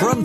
From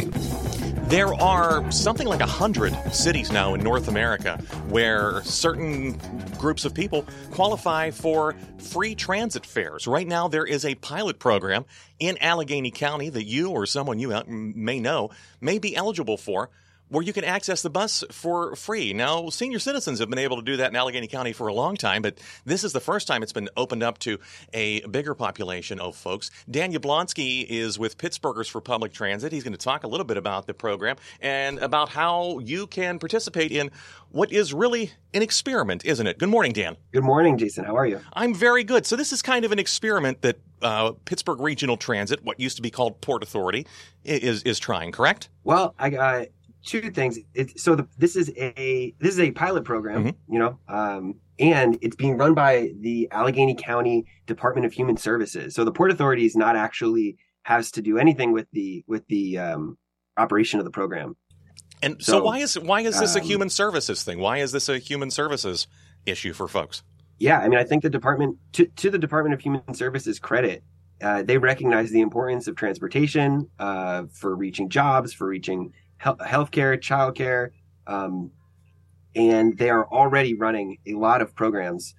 There are something like 100 cities now in North America where certain groups of people qualify for free transit fares. Right now, there is a pilot program in Allegheny County that you or someone you may know may be eligible for, where you can access the bus for free. Now, senior citizens have been able to do that in Allegheny County for a long time, but this is the first time it's been opened up to a bigger population of folks. Dan Yablonski is with Pittsburghers for Public Transit. He's going to talk a little bit about the program and about how you can participate in what is really an experiment, isn't it? Good morning, Dan. Good morning, Jason. How are you? I'm very good. So this is kind of an experiment that Pittsburgh Regional Transit, what used to be called Port Authority, is trying, correct? Well, I got two things. This is a pilot program, mm-hmm. And it's being run by the Allegheny County Department of Human Services. So the Port Authority is not actually has to do anything with the operation of the program. And so why is this a human services thing? Why is this a human services issue for folks? Yeah, I mean, I think the department to the Department of Human Services credit, they recognize the importance of transportation for reaching jobs, for reaching healthcare, childcare, and they are already running a lot of programs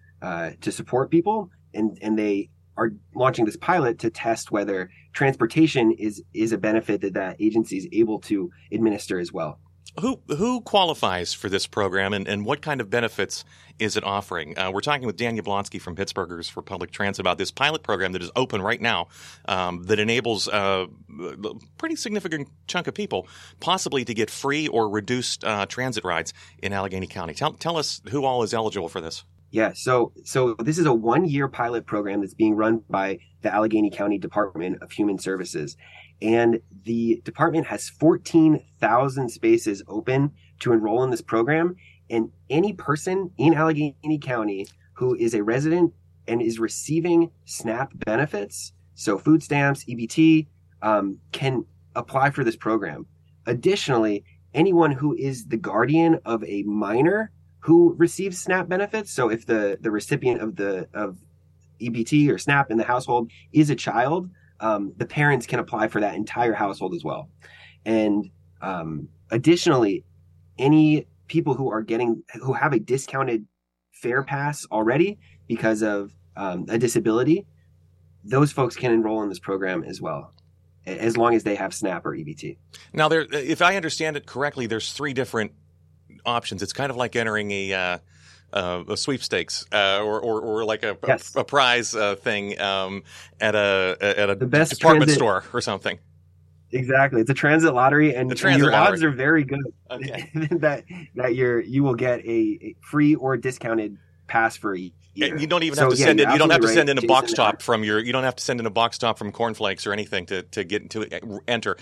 to support people, and they are launching this pilot to test whether transportation is a benefit that agency is able to administer as well. Who qualifies for this program, and what kind of benefits is it offering? We're talking with Dan Yablonski from Pittsburghers for Public Transit about this pilot program that is open right now that enables a pretty significant chunk of people possibly to get free or reduced transit rides in Allegheny County. Tell us who all is eligible for this. Yeah, so this is a one-year pilot program that's being run by the Allegheny County Department of Human Services. And the department has 14,000 spaces open to enroll in this program. And any person in Allegheny County who is a resident and is receiving SNAP benefits, so food stamps, EBT, can apply for this program. Additionally, anyone who is the guardian of a minor who receives SNAP benefits, so if the recipient of EBT or SNAP in the household is a child, the parents can apply for that entire household as well. And additionally, any people who have a discounted fare pass already because of a disability, those folks can enroll in this program as well, as long as they have SNAP or EBT. Now, if I understand it correctly, there's three different options. It's kind of like entering a sweepstakes or like a prize thing at a department store or something. Exactly. It's a transit lottery, and your odds are very good that you will get a free or discounted pass for a year. You don't even have to send in. You don't have to send in a box top from your. You don't have to send in a box top from cornflakes or anything to get to enter.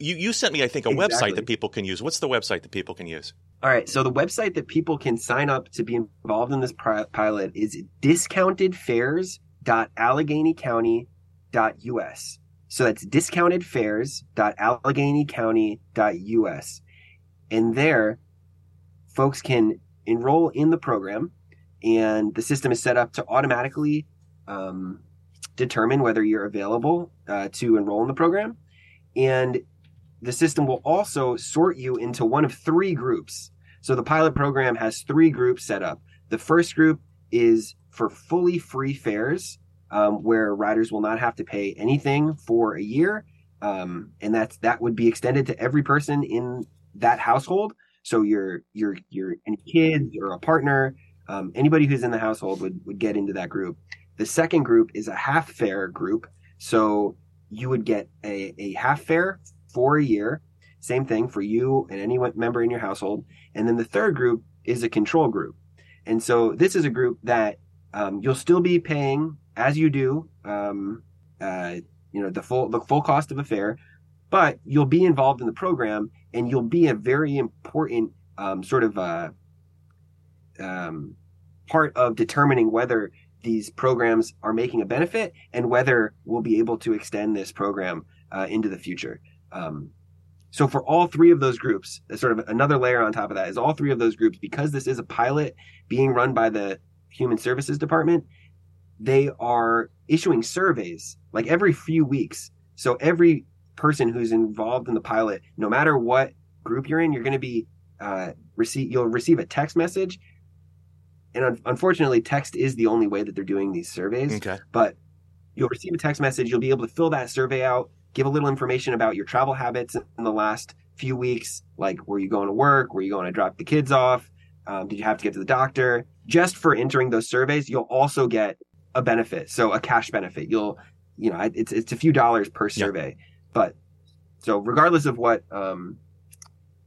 You sent me, I think, a website that people can use. What's the website that people can use? All right. So the website that people can sign up to be involved in this pilot is discountedfares.alleghenycounty.us. So that's discountedfares.alleghenycounty.us, and there, folks can enroll in the program. And the system is set up to automatically determine whether you're available to enroll in the program. And the system will also sort you into one of three groups. So the pilot program has three groups set up. The first group is for fully free fares, where riders will not have to pay anything for a year. And that would be extended to every person in that household. So your any kids or a partner, anybody who's in the household would get into that group. The second group is a half fare group. So you would get a half fare for a year. Same thing for you and any member in your household. And then the third group is a control group. And so this is a group that you'll still be paying as you do, the full cost of a fare, but you'll be involved in the program and you'll be a very important part of determining whether these programs are making a benefit and whether we'll be able to extend this program into the future. So for all three of those groups, sort of another layer on top of that is all three of those groups, because this is a pilot being run by the Human Services Department, they are issuing surveys like every few weeks. So every person who's involved in the pilot, no matter what group you're in, you're going to be you'll receive a text message. And unfortunately, text is the only way that they're doing these surveys. Okay. But you'll receive a text message. You'll be able to fill that survey out, give a little information about your travel habits in the last few weeks, like were you going to work? Were you going to drop the kids off? Did you have to get to the doctor? Just for entering those surveys, you'll also get a benefit. So a cash benefit. It's a few dollars per survey. Yep. But so regardless of what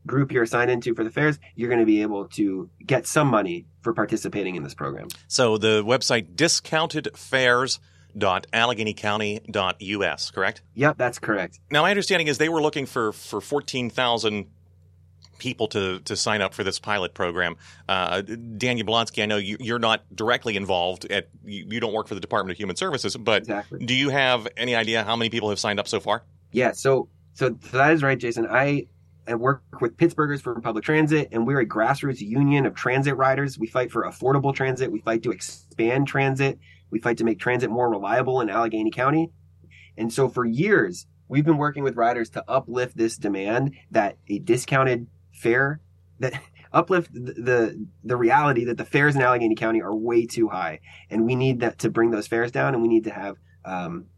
group you're assigned into for the fares, you're going to be able to get some money for participating in this program. So the website discountedfares.alleghenycounty.us, correct? Yep, that's correct. Now, my understanding is they were looking for 14,000 people to sign up for this pilot program. Dan Yablonski, I know you're not directly involved. You don't work for the Department of Human Services, but exactly. Do you have any idea how many people have signed up so far? Yeah, so that is right, Jason. I work with Pittsburghers for Public Transit, and we're a grassroots union of transit riders. We fight for affordable transit. We fight to expand transit. We fight to make transit more reliable in Allegheny County. And so for years, we've been working with riders to uplift this demand that a discounted fare, that uplift the reality that the fares in Allegheny County are way too high. And we need that to bring those fares down, and we need to have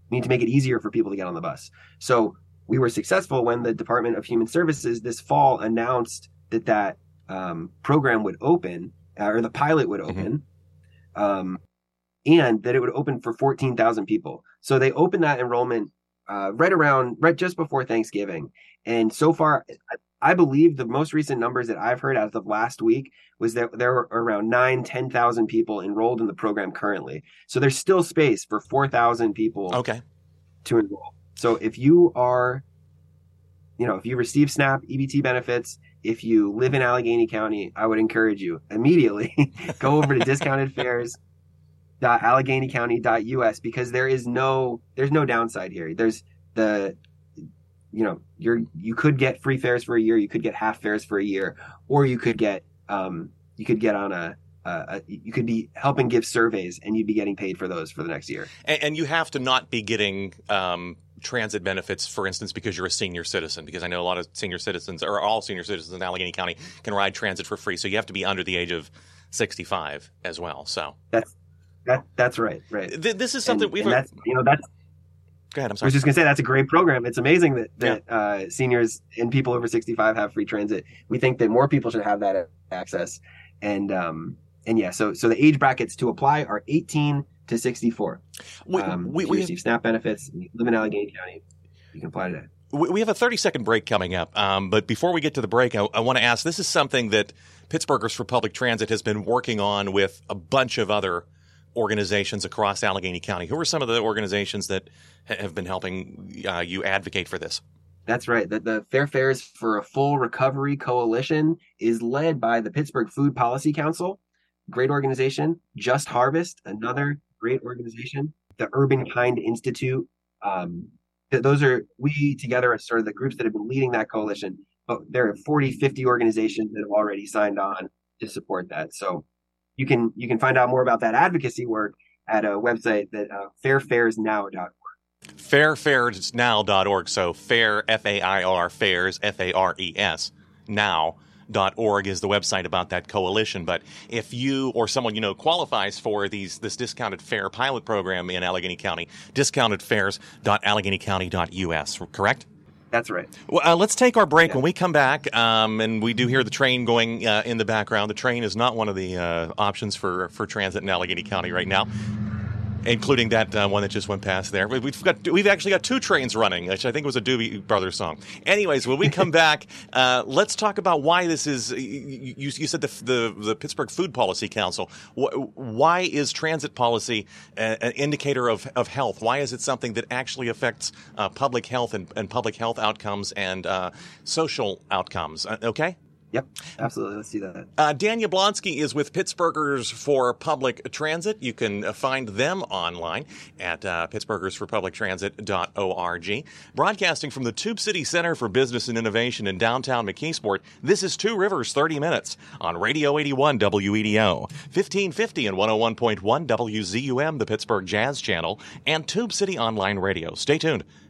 make it easier for people to get on the bus. So we were successful when the Department of Human Services this fall announced that program would open, or the pilot would open, and that it would open for 14,000 people. So they opened that enrollment right just before Thanksgiving. And so far, I believe the most recent numbers that I've heard as of last week was that there were around 10,000 people enrolled in the program currently. So there's still space for 4,000 people to enroll. So if you are, if you receive SNAP EBT benefits, if you live in Allegheny County, I would encourage you immediately go over to discountedfares.alleghenycounty.us, because there's no downside here. There's you could get free fares for a year, you could get half fares for a year, or you could get you could be helping give surveys, and you'd be getting paid for those for the next year. And you have to not be getting transit benefits, for instance, because you're a senior citizen, because I know a lot of senior citizens, or all senior citizens in Allegheny County, can ride transit for free. So you have to be under the age of 65 as well. So that's right. Right. This is something that's. Go ahead, I'm sorry. I was just going to say that's a great program. It's amazing that seniors and people over 65 have free transit. We think that more people should have that access. So the age brackets to apply are 18 to 64. If you receive SNAP benefits and you live in Allegheny County, you can apply to that. We have a 30-second break coming up, but before we get to the break, I want to ask, this is something that Pittsburghers for Public Transit has been working on with a bunch of other organizations across Allegheny County. Who are some of the organizations that have been helping you advocate for this? That's right. The Fair Fares for a Full Recovery Coalition is led by the Pittsburgh Food Policy Council, great organization. Just Harvest, another great organization. The Urban Kind Institute. We together are sort of the groups that have been leading that coalition. But there are 40, 50 organizations that have already signed on to support that. So you can find out more about that advocacy work at a website that fairfaresnow.org. fairfaresnow.org. So fair, F-A-I-R, fares, F-A-R-E-S, now.org is the website about that coalition. But if you or someone you know qualifies for this discounted fare pilot program in Allegheny County, discountedfares.alleghenycounty.us, correct? That's right. Well, let's take our break. Yeah. When we come back, and we do hear the train going in the background, the train is not one of the options for transit in Allegheny County right now. including that one that just went past there. We've actually got two trains running, which I think was a Doobie Brothers song. Anyways, when we come back, let's talk about why this is. You said the Pittsburgh Food Policy Council. Why is transit policy an indicator of health? Why is it something that actually affects public health and public health outcomes and social outcomes? Okay. Yep, absolutely. Let's do that. Dan Yablonski is with Pittsburghers for Public Transit. You can find them online at pittsburghersforpublictransit.org. Broadcasting from the Tube City Center for Business and Innovation in downtown McKeesport, this is Two Rivers 30 Minutes on Radio 81 WEDO, 1550 and 101.1 WZUM, the Pittsburgh Jazz Channel, and Tube City Online Radio. Stay tuned.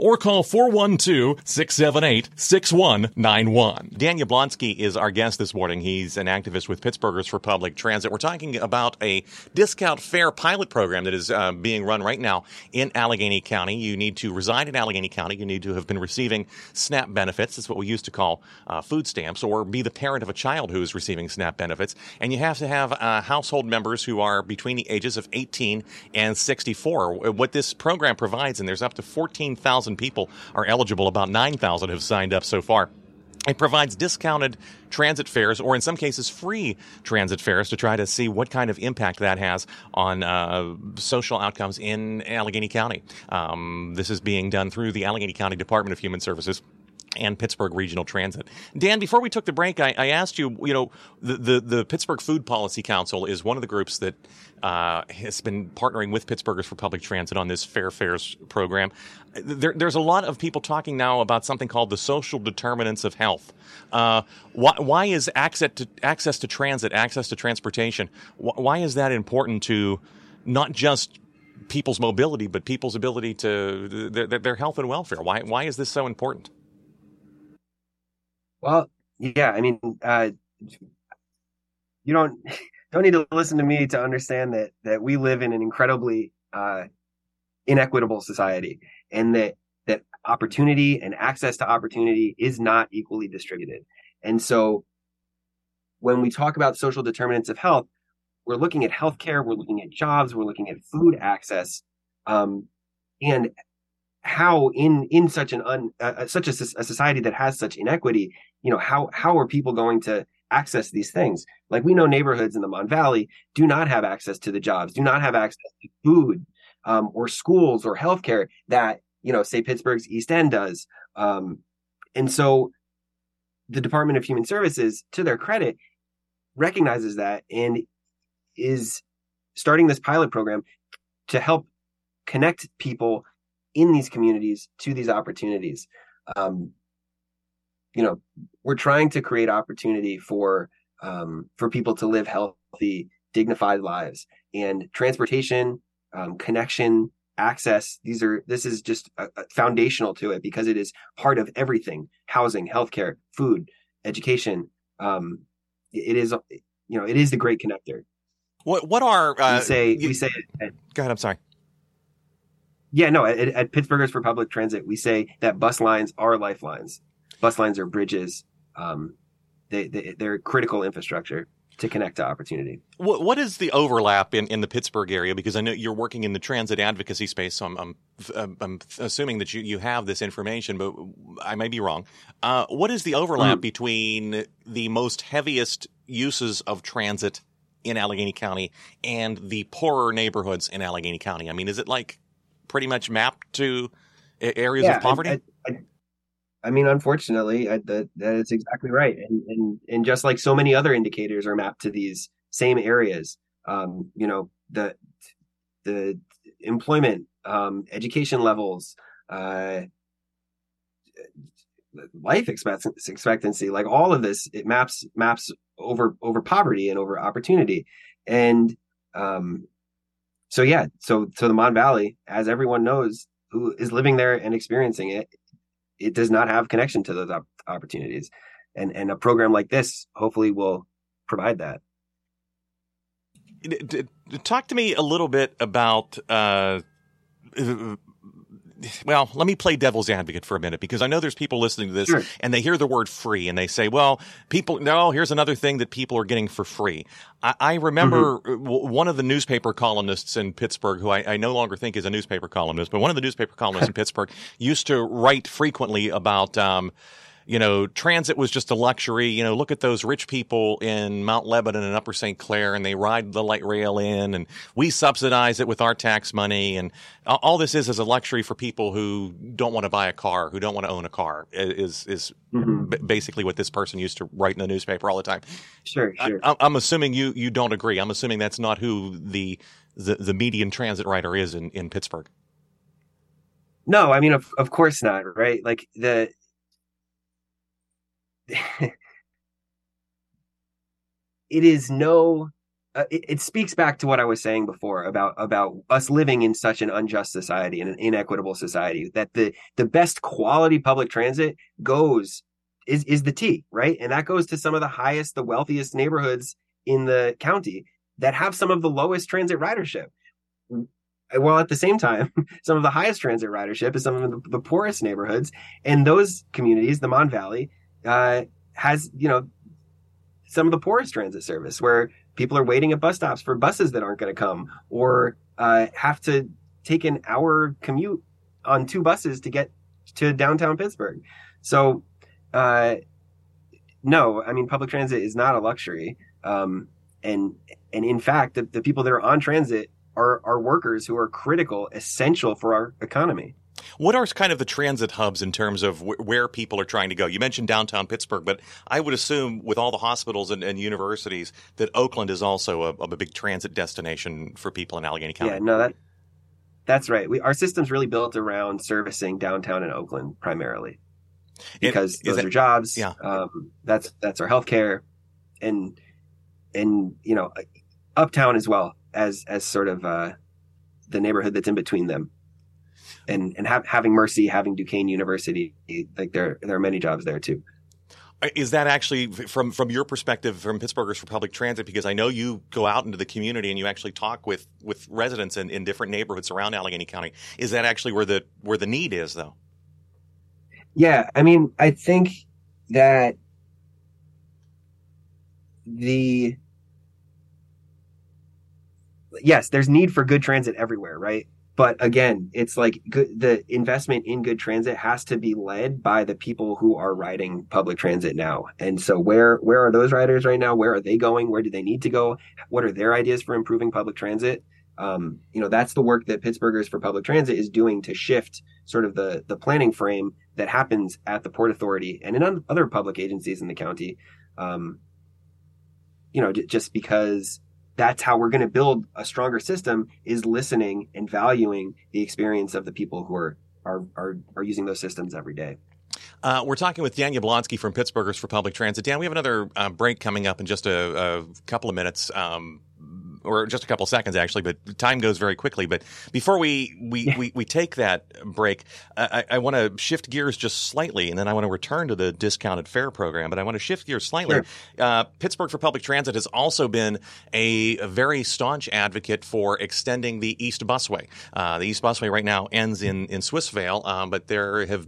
or call 412-678-6191. Dan Yablonski is our guest this morning. He's an activist with Pittsburghers for Public Transit. We're talking about a discount fare pilot program that is being run right now in Allegheny County. You need to reside in Allegheny County. You need to have been receiving SNAP benefits. That's what we used to call food stamps, or be the parent of a child who is receiving SNAP benefits. And you have to have household members who are between the ages of 18 and 64. What this program provides, and there's up to 14,000 people are eligible. About 9,000 have signed up so far. It provides discounted transit fares, or in some cases free transit fares, to try to see what kind of impact that has on social outcomes in Allegheny County. This is being done through the Allegheny County Department of Human Services and Pittsburgh Regional Transit. Dan, before we took the break, I asked you, the Pittsburgh Food Policy Council is one of the groups that has been partnering with Pittsburghers for Public Transit on this Fair Fares program. There's a lot of people talking now about something called the social determinants of health. Why is access to transit, access to transportation, why is that important to not just people's mobility, but people's ability to their health and welfare? Why is this so important? Well, yeah, I mean, you don't need to listen to me to understand that we live in an incredibly inequitable society, and that opportunity and access to opportunity is not equally distributed. And so when we talk about social determinants of health, we're looking at healthcare, we're looking at jobs, we're looking at food access, and how in such a society that has such inequity, how are people going to access these things? Like, we know neighborhoods in the Mon Valley do not have access to the jobs, do not have access to food, or schools or healthcare that, say Pittsburgh's East End does. And so the Department of Human Services, to their credit, recognizes that and is starting this pilot program to help connect people in these communities to these opportunities. We're trying to create opportunity for people to live healthy, dignified lives, and transportation, connection, access. This is just foundational to it, because it is part of everything: housing, healthcare, food, education. It is the great connector. What are we say? Go ahead. I'm sorry. Yeah, no, at Pittsburghers for Public Transit, we say that bus lines are lifelines. Bus lines are bridges. They're critical infrastructure to connect to opportunity. What is the overlap in the Pittsburgh area? Because I know you're working in the transit advocacy space, so I'm assuming that you have this information, but I may be wrong. What is the overlap between the most heaviest uses of transit in Allegheny County and the poorer neighborhoods in Allegheny County? I mean, is it like pretty much mapped to areas of poverty? I mean, unfortunately, that is exactly right. And just like so many other indicators are mapped to these same areas, the employment, education levels, life expectancy, like all of this, it maps over poverty and over opportunity. And So yeah, so the Mon Valley, as everyone knows who is living there and experiencing it, it does not have connection to those opportunities. And a program like this hopefully will provide that. Talk to me a little bit about, well, let me play devil's advocate for a minute, because I know there's people listening to this Sure. and they hear the word free and they say, well, here's another thing that people are getting for free. I remember mm-hmm. one of the newspaper columnists in Pittsburgh, who I no longer think is a newspaper columnist, but one of the newspaper columnists in Pittsburgh used to write frequently about, transit was just a luxury. You know, look at those rich people in Mount Lebanon and Upper St. Clair, and they ride the light rail in, and we subsidize it with our tax money. And all this is a luxury for people who don't want to buy a car, who don't want to own a car, is mm-hmm. basically what this person used to write in the newspaper all the time. Sure. I'm assuming you don't agree. I'm assuming that's not who the median transit writer is in Pittsburgh. No, I mean, of course not, right? Like it is no. It speaks back to what I was saying before about us living in such an unjust society and an inequitable society, that the best quality public transit is the T, right? And that goes to some of the wealthiest neighborhoods in the county that have some of the lowest transit ridership. Well, at the same time, some of the highest transit ridership is some of the poorest neighborhoods, and those communities, the Mon Valley, has, some of the poorest transit service, where people are waiting at bus stops for buses that aren't going to come, or have to take an hour commute on two buses to get to downtown Pittsburgh. So, no, I mean, public transit is not a luxury. And in fact, the people that are on transit are workers who are critical, essential for our economy. What are kind of the transit hubs in terms of where people are trying to go? You mentioned downtown Pittsburgh, but I would assume with all the hospitals and universities that Oakland is also a big transit destination for people in Allegheny County. Yeah, no, that's right. Our system's really built around servicing downtown and Oakland primarily, because those are jobs. Yeah. That's our healthcare, and uptown as well as sort of the neighborhood that's in between them. And having Mercy, having Duquesne University, like there are many jobs there too. Is that actually from your perspective, from Pittsburghers for Public Transit? Because I know you go out into the community and you actually talk with residents in different neighborhoods around Allegheny County. Is that actually where the need is, though? Yeah, I mean, I think that there's need for good transit everywhere, right? But again, it's like the investment in good transit has to be led by the people who are riding public transit now. And so where are those riders right now? Where are they going? Where do they need to go? What are their ideas for improving public transit? That's the work that Pittsburghers for Public Transit is doing to shift sort of the planning frame that happens at the Port Authority and in other public agencies in the county, just because that's how we're going to build a stronger system, is listening and valuing the experience of the people who are using those systems every day. We're talking with Dan Yablonski from Pittsburghers for Public Transit. Dan, we have another break coming up in just a couple of minutes, or just a couple of seconds, actually, but time goes very quickly. But before we take that break, I want to shift gears just slightly, and then I want to return to the discounted fare program. But I want to shift gears slightly. Sure. Pittsburgh for Public Transit has also been a very staunch advocate for extending the East Busway. The East Busway right now ends in Swissvale, but there's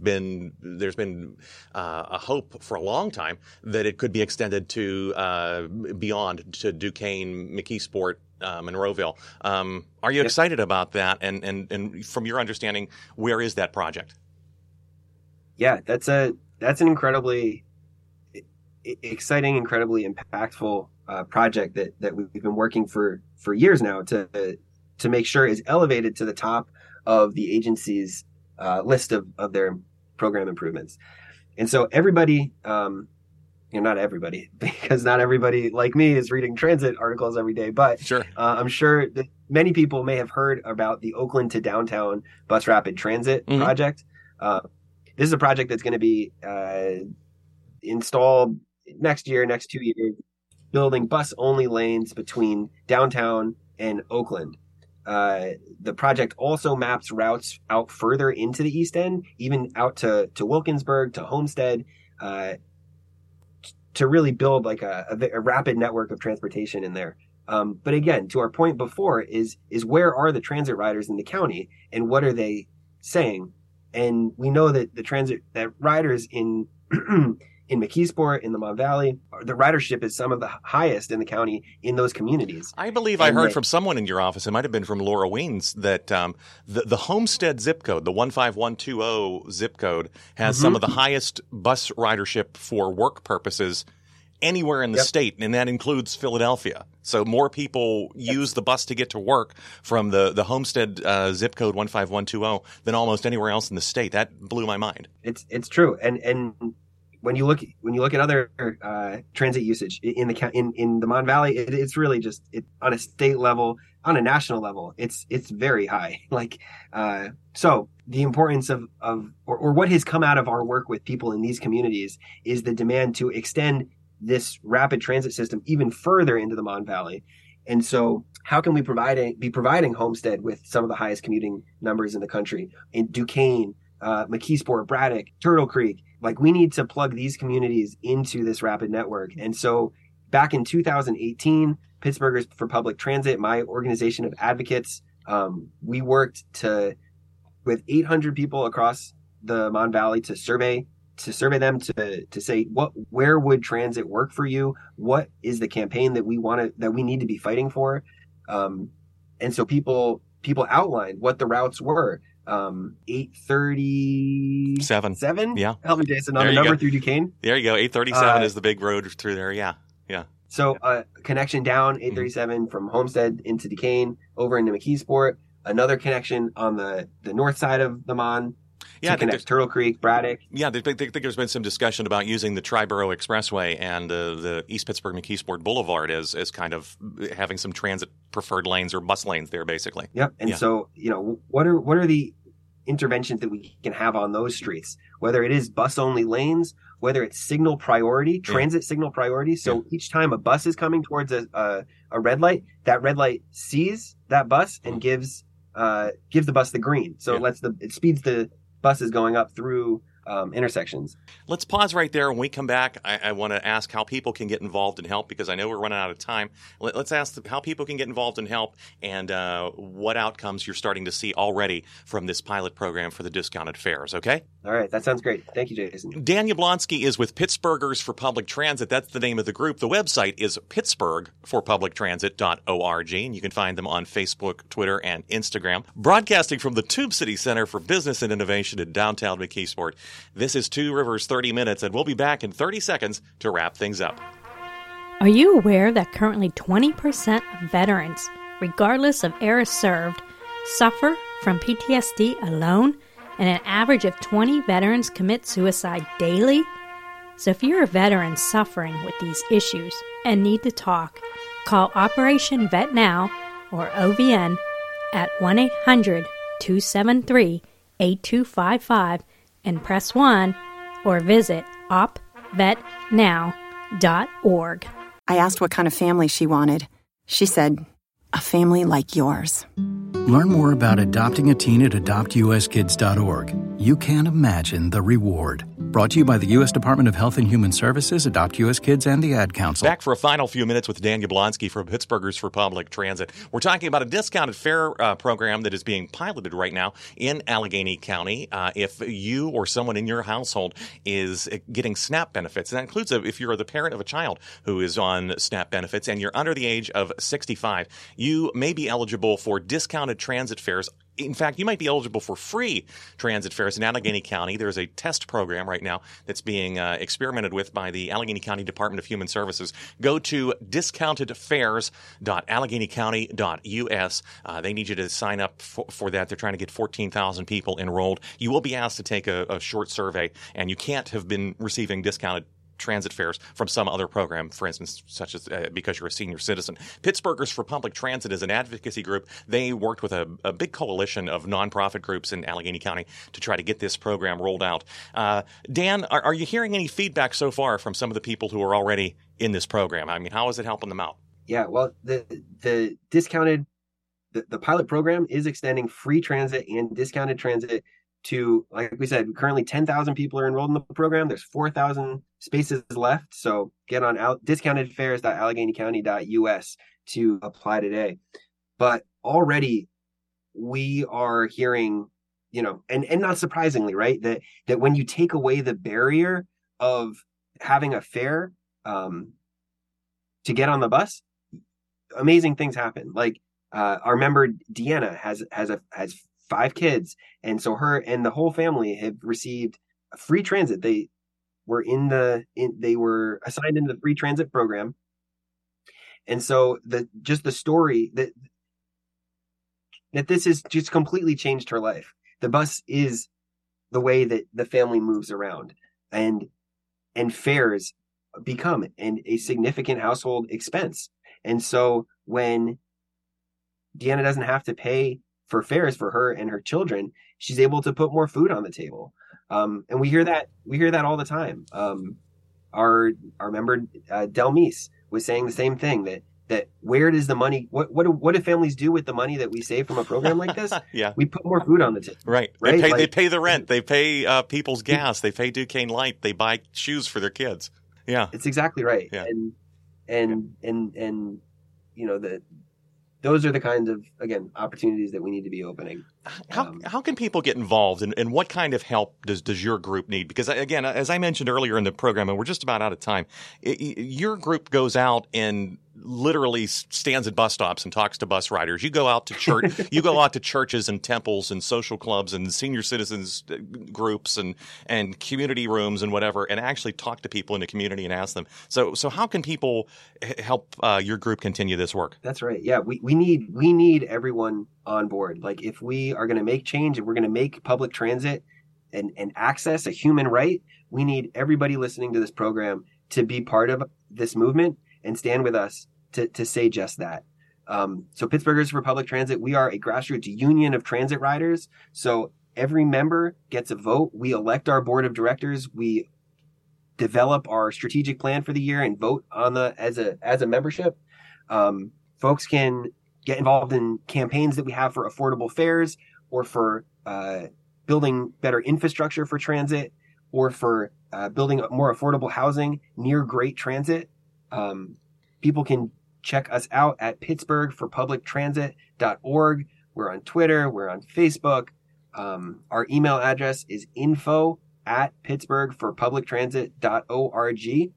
been a hope for a long time that it could be extended to beyond to Duquesne, McKeesport, Monroeville. Are you excited about that? And from your understanding, where is that project? Yeah, that's an incredibly exciting, incredibly impactful project that we've been working for years now to make sure is elevated to the top of the agency's list of their program improvements. And so everybody, not everybody, because not everybody like me is reading transit articles every day, but sure. I'm sure that many people may have heard about the Oakland to Downtown Bus Rapid Transit mm-hmm. project. This is a project that's going to be installed next 2 years, building bus-only lanes between downtown and Oakland. The project also maps routes out further into the East End, even out to Wilkinsburg, to Homestead, to really build like a rapid network of transportation in there. But again, to our point before, is where are the transit riders in the county and what are they saying? And we know that riders in in McKeesport, in the Mon Valley, the ridership is some of the highest in the county in those communities. I believe I heard from someone in your office, it might have been from Laura Weens, that the Homestead zip code, the 15120 zip code, has some of the highest bus ridership for work purposes anywhere in the state, and that includes Philadelphia. So more people use the bus to get to work from the Homestead zip code 15120 than almost anywhere else in the state. That blew my mind. It's true, and when you look at other transit usage in the Mon Valley, it's really just on a state level, on a national level, it's very high. Like so, the importance of what has come out of our work with people in these communities is the demand to extend this rapid transit system even further into the Mon Valley. And so how can we be providing Homestead with some of the highest commuting numbers in the country, in Duquesne, McKeesport, Braddock, Turtle Creek? Like, we need to plug these communities into this rapid network. And so back in 2018, Pittsburghers for Public Transit, my organization of advocates, we worked with 800 people across the Mon Valley to survey them to say where would transit work for you? What is the campaign that we need to be fighting for? And so people outlined what the routes were. 837. Yeah. Help me, Jason, on the number through Duquesne. There you go. 837 is the big road through there. Yeah. Yeah. So connection down 837 from Homestead into Duquesne, over into McKeesport. Another connection on the north side of the Mon. Yeah, connect Turtle Creek, Braddock. Yeah, I think there's been some discussion about using the Triborough Expressway and the East Pittsburgh McKeesport Boulevard as kind of having some transit preferred lanes or bus lanes there, basically. Yep. And so, what are the interventions that we can have on those streets? Whether it is bus only lanes, whether it's signal priority, transit signal priority. So each time a bus is coming towards a red light, that red light sees that bus and gives the bus the green. So it speeds the buses going up through intersections. Let's pause right there. When we come back, I want to ask how people can get involved and help, because I know we're running out of time. Let's ask how people can get involved and help, and what outcomes you're starting to see already from this pilot program for the discounted fares, okay? All right. That sounds great. Thank you, Jason. Dan Yablonski is with Pittsburghers for Public Transit. That's the name of the group. The website is pittsburghforpublictransit.org, and you can find them on Facebook, Twitter, and Instagram. Broadcasting from the Tube City Center for Business and Innovation in downtown McKeesport, this is Two Rivers 30 Minutes, and we'll be back in 30 seconds to wrap things up. Are you aware that currently 20% of veterans, regardless of era served, suffer from PTSD alone, and an average of 20 veterans commit suicide daily? So if you're a veteran suffering with these issues and need to talk, call Operation Vet Now, or OVN, at 1-800-273-8255 and press 1, or visit opvetnow.org. I asked what kind of family she wanted. She said, a family like yours. Learn more about adopting a teen at adoptuskids.org. You can't imagine the reward. Brought to you by the U.S. Department of Health and Human Services, Adopt U.S. Kids, and the Ad Council. Back for a final few minutes with Dan Yablonski from Pittsburghers for Public Transit. We're talking about a discounted fare program that is being piloted right now in Allegheny County. If you or someone in your household is getting SNAP benefits, and that includes if you're the parent of a child who is on SNAP benefits and you're under the age of 65, you may be eligible for discounted transit fares. In fact, you might be eligible for free transit fares in Allegheny County. There's a test program right now that's being experimented with by the Allegheny County Department of Human Services. Go to discountedfares.alleghenycounty.us. They need you to sign up for that. They're trying to get 14,000 people enrolled. You will be asked to take a short survey, and you can't have been receiving discounted transit fares from some other program, for instance, such as because you're a senior citizen. Pittsburghers for Public Transit is an advocacy group. They worked with a big coalition of nonprofit groups in Allegheny County to try to get this program rolled out. Dan, are you hearing any feedback so far from some of the people who are already in this program? I mean, how is it helping them out? Yeah, well, the discounted the pilot program is extending free transit and discounted transit to, like we said, currently 10,000 people are enrolled in the program. There's 4,000 spaces left. So get on out discountedfares.alleghenycounty.us to apply today. But already we are hearing, you know, and not surprisingly, right, that when you take away the barrier of having a fare to get on the bus, amazing things happen. Like our member Deanna has 5 kids, and so her and the whole family have received free transit. They were they were assigned into the free transit program, and so the story that this has just completely changed her life. The bus is the way that the family moves around, and fares become a significant household expense. And so when Deanna doesn't have to pay for fares for her and her children, she's able to put more food on the table. And we hear that all the time. Our member Delmise was saying the same thing, that where does the money, what do families do with the money that we save from a program like this? Yeah. We put more food on the table. Right. They pay the rent. They pay people's gas. They pay Duquesne Light. They buy shoes for their kids. Yeah. It's exactly right. Yeah. And you know, those are the kinds of, again, opportunities that we need to be opening. How can people get involved, and what kind of help does your group need? Because, again, as I mentioned earlier in the program, and we're just about out of time, your group goes out and literally stands at bus stops and talks to bus riders. You go out to church, you go out to churches and temples and social clubs and senior citizens groups and community rooms and whatever, and actually talk to people in the community and ask them. So how can people help your group continue this work? That's right. Yeah, we need everyone on board. Like, if we are going to make change and we're going to make public transit and access a human right, we need everybody listening to this program to be part of this movement and stand with us to say just that. So Pittsburghers for Public Transit, we are a grassroots union of transit riders. So every member gets a vote. We elect our board of directors. We develop our strategic plan for the year and vote on as a membership. Folks can get involved in campaigns that we have for affordable fares, or for building better infrastructure for transit, or for building more affordable housing near great transit. People can check us out at pittsburghforpublictransit.org. We're on Twitter. We're on Facebook. Our email address is info@pittsburghforpublictransit.org.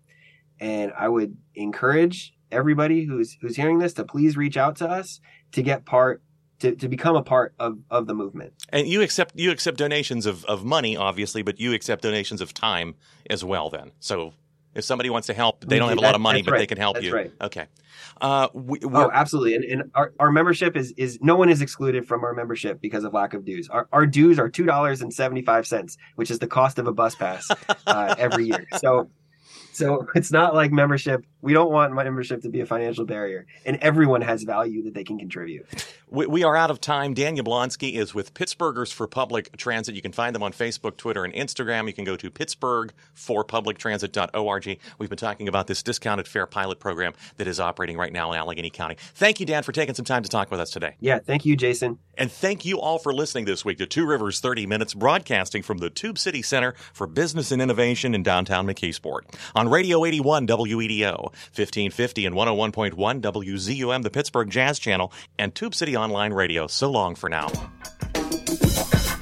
And I would encourage everybody who's hearing this to please reach out to us to get part, to become a part of the movement. And you accept donations of money, obviously, but you accept donations of time as well then. So if somebody wants to help, they don't have a lot of money, but they can help you. That's right. Okay. Absolutely. And our membership is no one is excluded from our membership because of lack of dues. Our dues are $2.75, which is the cost of a bus pass every year. So it's not like membership. We don't want membership to be a financial barrier, and everyone has value that they can contribute. We are out of time. Dan Yablonski is with Pittsburghers for Public Transit. You can find them on Facebook, Twitter, and Instagram. You can go to pittsburghforpublictransit.org. We've been talking about this discounted fare pilot program that is operating right now in Allegheny County. Thank you, Dan, for taking some time to talk with us today. Yeah, thank you, Jason. And thank you all for listening this week to Two Rivers 30 Minutes, broadcasting from the Tube City Center for Business and Innovation in downtown McKeesport. On Radio 81 WEDO, 1550 and 101.1 WZUM, the Pittsburgh Jazz Channel, and Tube City Online Radio. So long for now.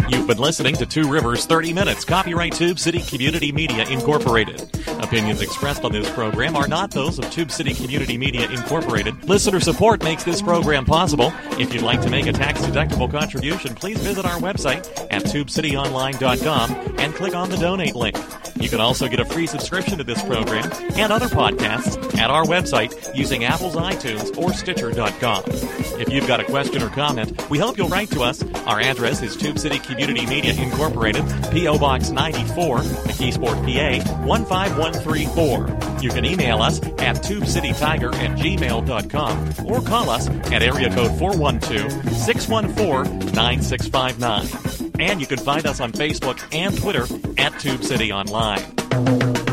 You've been listening to Two Rivers 30 Minutes, copyright Tube City Community Media Incorporated. Opinions expressed on this program are not those of Tube City Community Media Incorporated. Listener support makes this program possible. If you'd like to make a tax-deductible contribution, please visit our website at TubeCityOnline.com and click on the Donate link. You can also get a free subscription to this program and other podcasts at our website using Apple's iTunes or Stitcher.com. If you've got a question or comment, we hope you'll write to us. Our address is Tube City Community Media Incorporated, P.O. Box 94, McKeesport, PA 15134. You can email us at TubeCityTiger@gmail.com or call us at area code 412-614-9659. And you can find us on Facebook and Twitter at Tube City Online.